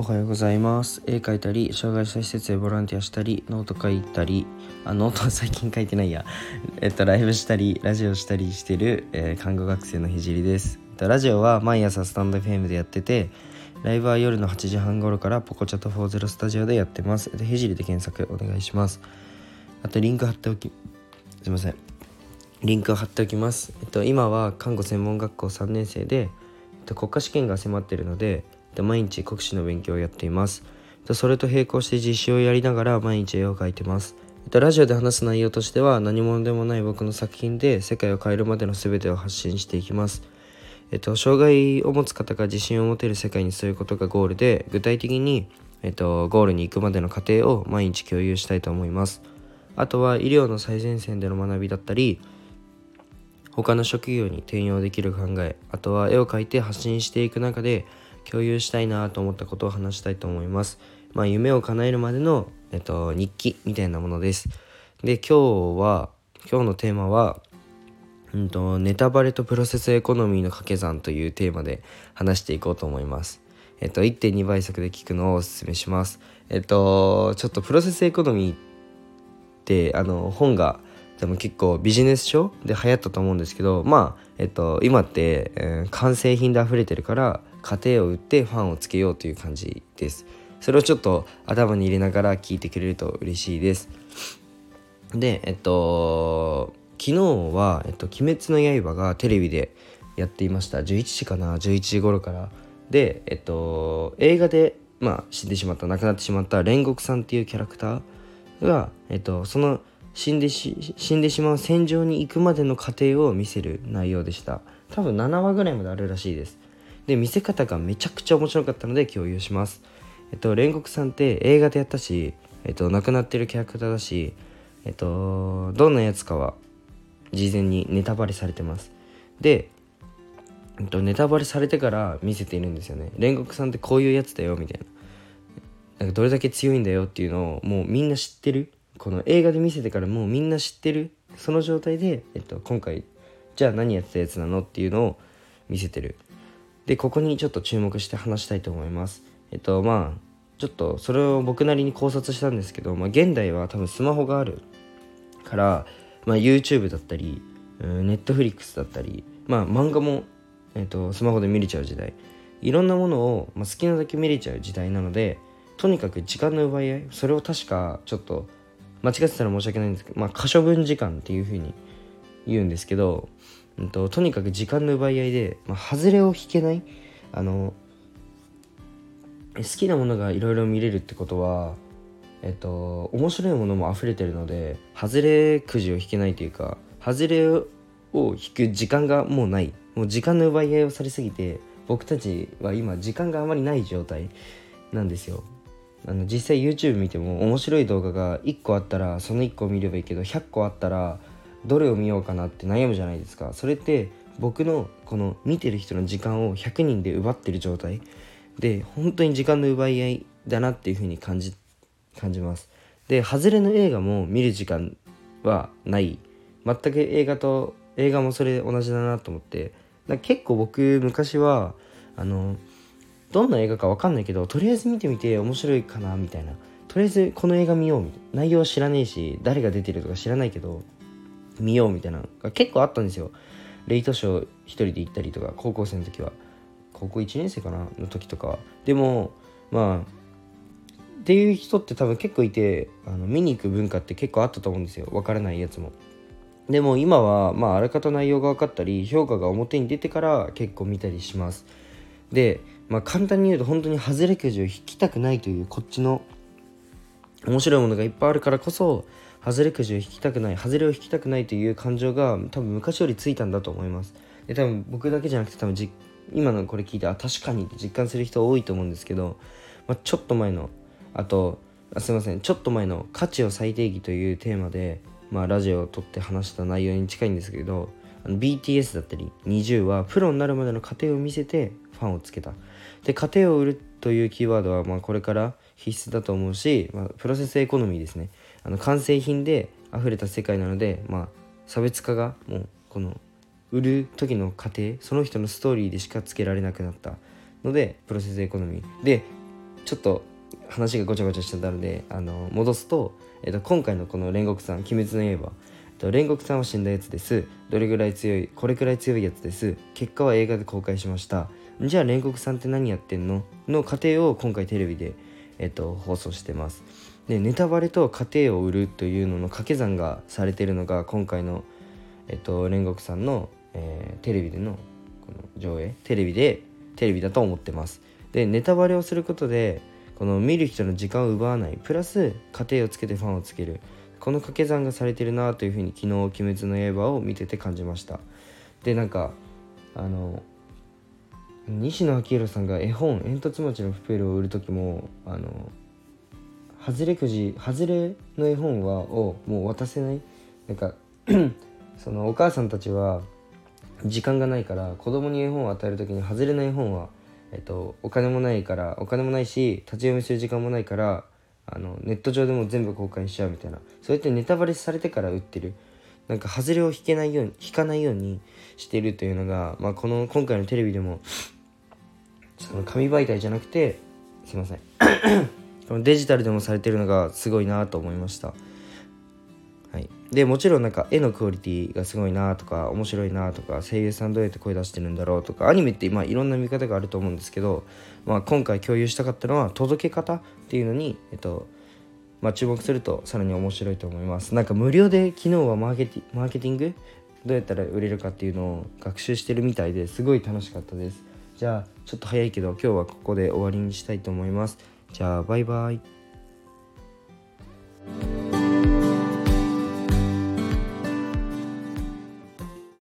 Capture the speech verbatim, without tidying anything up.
おはようございます。絵描いたり、障害者施設でボランティアしたり、ノート書いたりあノートは最近書いてないやえっとライブしたりラジオしたりしてる、えー、看護学生のひじりです。ラジオは毎朝スタンド エフエム でやってて、ライブは夜のはちじはん頃からポコチャとよんじゅうスタジオでやってます。ひじりで検索お願いします。あとリンク貼っておきすいませんリンクを貼っておきます。えっと、今は看護専門学校さんねん生で、えっと、国家試験が迫っているので、えっと、毎日国試の勉強をやっています。えっと、それと並行して実習をやりながら毎日絵を描いてます。えっと、ラジオで話す内容としては、何者でもない僕の作品で世界を変えるまでの全てを発信していきます。えっと、障害を持つ方が自信を持てる世界にすることがゴールで、具体的に、えっと、ゴールに行くまでの過程を毎日共有したいと思います。あとは医療の最前線での学びだったり、他の職業に転用できる考え、あとは絵を描いて発信していく中で共有したいなと思ったことを話したいと思います。まあ、夢を叶えるまでの、えっと、日記みたいなものです。で、今日は今日のテーマは、うんと、ネタバレとプロセスエコノミーの掛け算というテーマで話していこうと思います。えっと いってんに 倍速で聞くのをおすすめします。えっとちょっとプロセスエコノミーってあの本がでも結構ビジネス書で流行ったと思うんですけど、まあえっと今って、えー、完成品で溢れてるから、過程を売ってファンをつけようという感じです。それをちょっと頭に入れながら聞いてくれると嬉しいです。で、えっと昨日は、えっと、鬼滅の刃がテレビでやっていました。じゅういちじかなじゅういちじ頃からで、えっと映画で、まあ、死んでしまった亡くなってしまった煉獄さんっていうキャラクターが、えっと、その死んでし、死んでしまう戦場に行くまでの過程を見せる内容でした。多分ななわぐらいまであるらしいです。で、見せ方がめちゃくちゃ面白かったので共有します。えっと煉獄さんって映画でやったし、えっと亡くなってるキャラクターだし、えっとどんなやつかは事前にネタバレされてます。で、えっと、ネタバレされてから見せているんですよね。煉獄さんってこういうやつだよみたいな、なんかどれだけ強いんだよっていうのをもうみんな知ってる、この映画で見せてからもうみんな知ってる、その状態で、えっと、今回じゃあ何やってたやつなのっていうのを見せてる。で、ここにちょっと注目して話したいと思います。えっとまあちょっとそれを僕なりに考察したんですけど、まあ、現代は多分スマホがあるから、まあ、YouTube だったり Netflix だったり、まあ、漫画も、えっと、スマホで見れちゃう時代、いろんなものを、まあ、好きなだけ見れちゃう時代なので、とにかく時間の奪い合い、それを確かちょっと間違ってたら申し訳ないんですけど、まあ、可処分時間っていう風に言うんですけど、うんと、とにかく時間の奪い合いで、まあ、外れを引けない、あの好きなものがいろいろ見れるってことは、えっと、面白いものも溢れてるので、外れくじを引けないというか、外れを引く時間がもうない、もう時間の奪い合いをされすぎて、僕たちは今時間があまりない状態なんですよ。あの実際 YouTube 見ても、面白い動画がいっこあったらそのいっこを見ればいいけど、ひゃっこあったらどれを見ようかなって悩むじゃないですか。それって僕のこの見てる人の時間をひゃくにんで奪ってる状態で、本当に時間の奪い合いだなっていう風に感じ感じます。で、外れの映画も見る時間はない、全く映画と映画もそれ同じだなと思って、だ結構僕昔はあのどんな映画か分かんないけど、とりあえず見てみて面白いかなみたいな、とりあえずこの映画見ようみたいな、内容知らねえし誰が出てるとか知らないけど見ようみたいなのが結構あったんですよ。レイトショー一人で行ったりとか、高校生の時は高校いちねん生かなの時とかでも、まあっていう人って多分結構いて、あの見に行く文化って結構あったと思うんですよ、分からないやつも。でも今は、まあ、あらかた内容が分かったり、評価が表に出てから結構見たりします。で、まあ、簡単に言うと本当に外れくじを引きたくないという、こっちの面白いものがいっぱいあるからこそ、外れくじを引きたくない、外れを引きたくないという感情が多分昔よりついたんだと思います。で、多分僕だけじゃなくて、多分じ今のこれ聞いて、あ確かに実感する人多いと思うんですけど、まあ、ちょっと前のあとあすいませんちょっと前の価値を再定義というテーマで、まあ、ラジオを撮って話した内容に近いんですけど、あの ビーティーエス だったりにじゅうはプロになるまでの過程を見せてファンをつけた。で、過程を売るというキーワードは、まあこれから必須だと思うし、まあ、プロセスエコノミーですね。あの完成品で溢れた世界なので、まあ、差別化がもうこの売る時の過程、その人のストーリーでしかつけられなくなったので、プロセスエコノミーでちょっと話がごちゃごちゃしちゃったので、あの戻すと、えっと、今回のこの煉獄さん、鬼滅の刃、煉獄さんは死んだやつです。どれぐらい強い、これくらい強いやつです。結果は映画で公開しました。じゃあ煉獄さんって何やってんのの過程を今回テレビで、えっと、放送してます。でネタバレと過程を売るというのの掛け算がされているのが今回の、えっと、煉獄さんの、えー、テレビでのこの上映、テレビでテレビだと思ってます。でネタバレをすることでこの見る人の時間を奪わないプラス過程をつけてファンをつける、この掛け算がされてるなというふうに昨日鬼滅の刃を見てて感じました。でなんかあの西野昭洋さんが絵本煙突町のプペルを売る時もあのハズレくじハズレの絵本はをもう渡せない、なんかそのお母さんたちは時間がないから子供に絵本を与える時にハズレの絵本はえっと、お金もないからお金もないし立ち読みする時間もないからあのネット上でも全部公開しちゃうみたいな、そうやってネタバレされてから売ってる、なんかハズレを引けないように引かないようにしてるというのが、まあ、この今回のテレビでもその紙媒体じゃなくてすいませんこのデジタルでもされてるのがすごいなと思いました。はい、でもちろんなんか絵のクオリティがすごいなとか面白いなとか声優さんどうやって声出してるんだろうとかアニメって今いろんな見方があると思うんですけど、まあ、今回共有したかったのは届け方っていうのに、えっとまあ、注目するとさらに面白いと思います。なんか無料で昨日はマーケティ、マーケティングどうやったら売れるかっていうのを学習してるみたいですごい楽しかったです。じゃあちょっと早いけど今日はここで終わりにしたいと思います。じゃあバイバイ。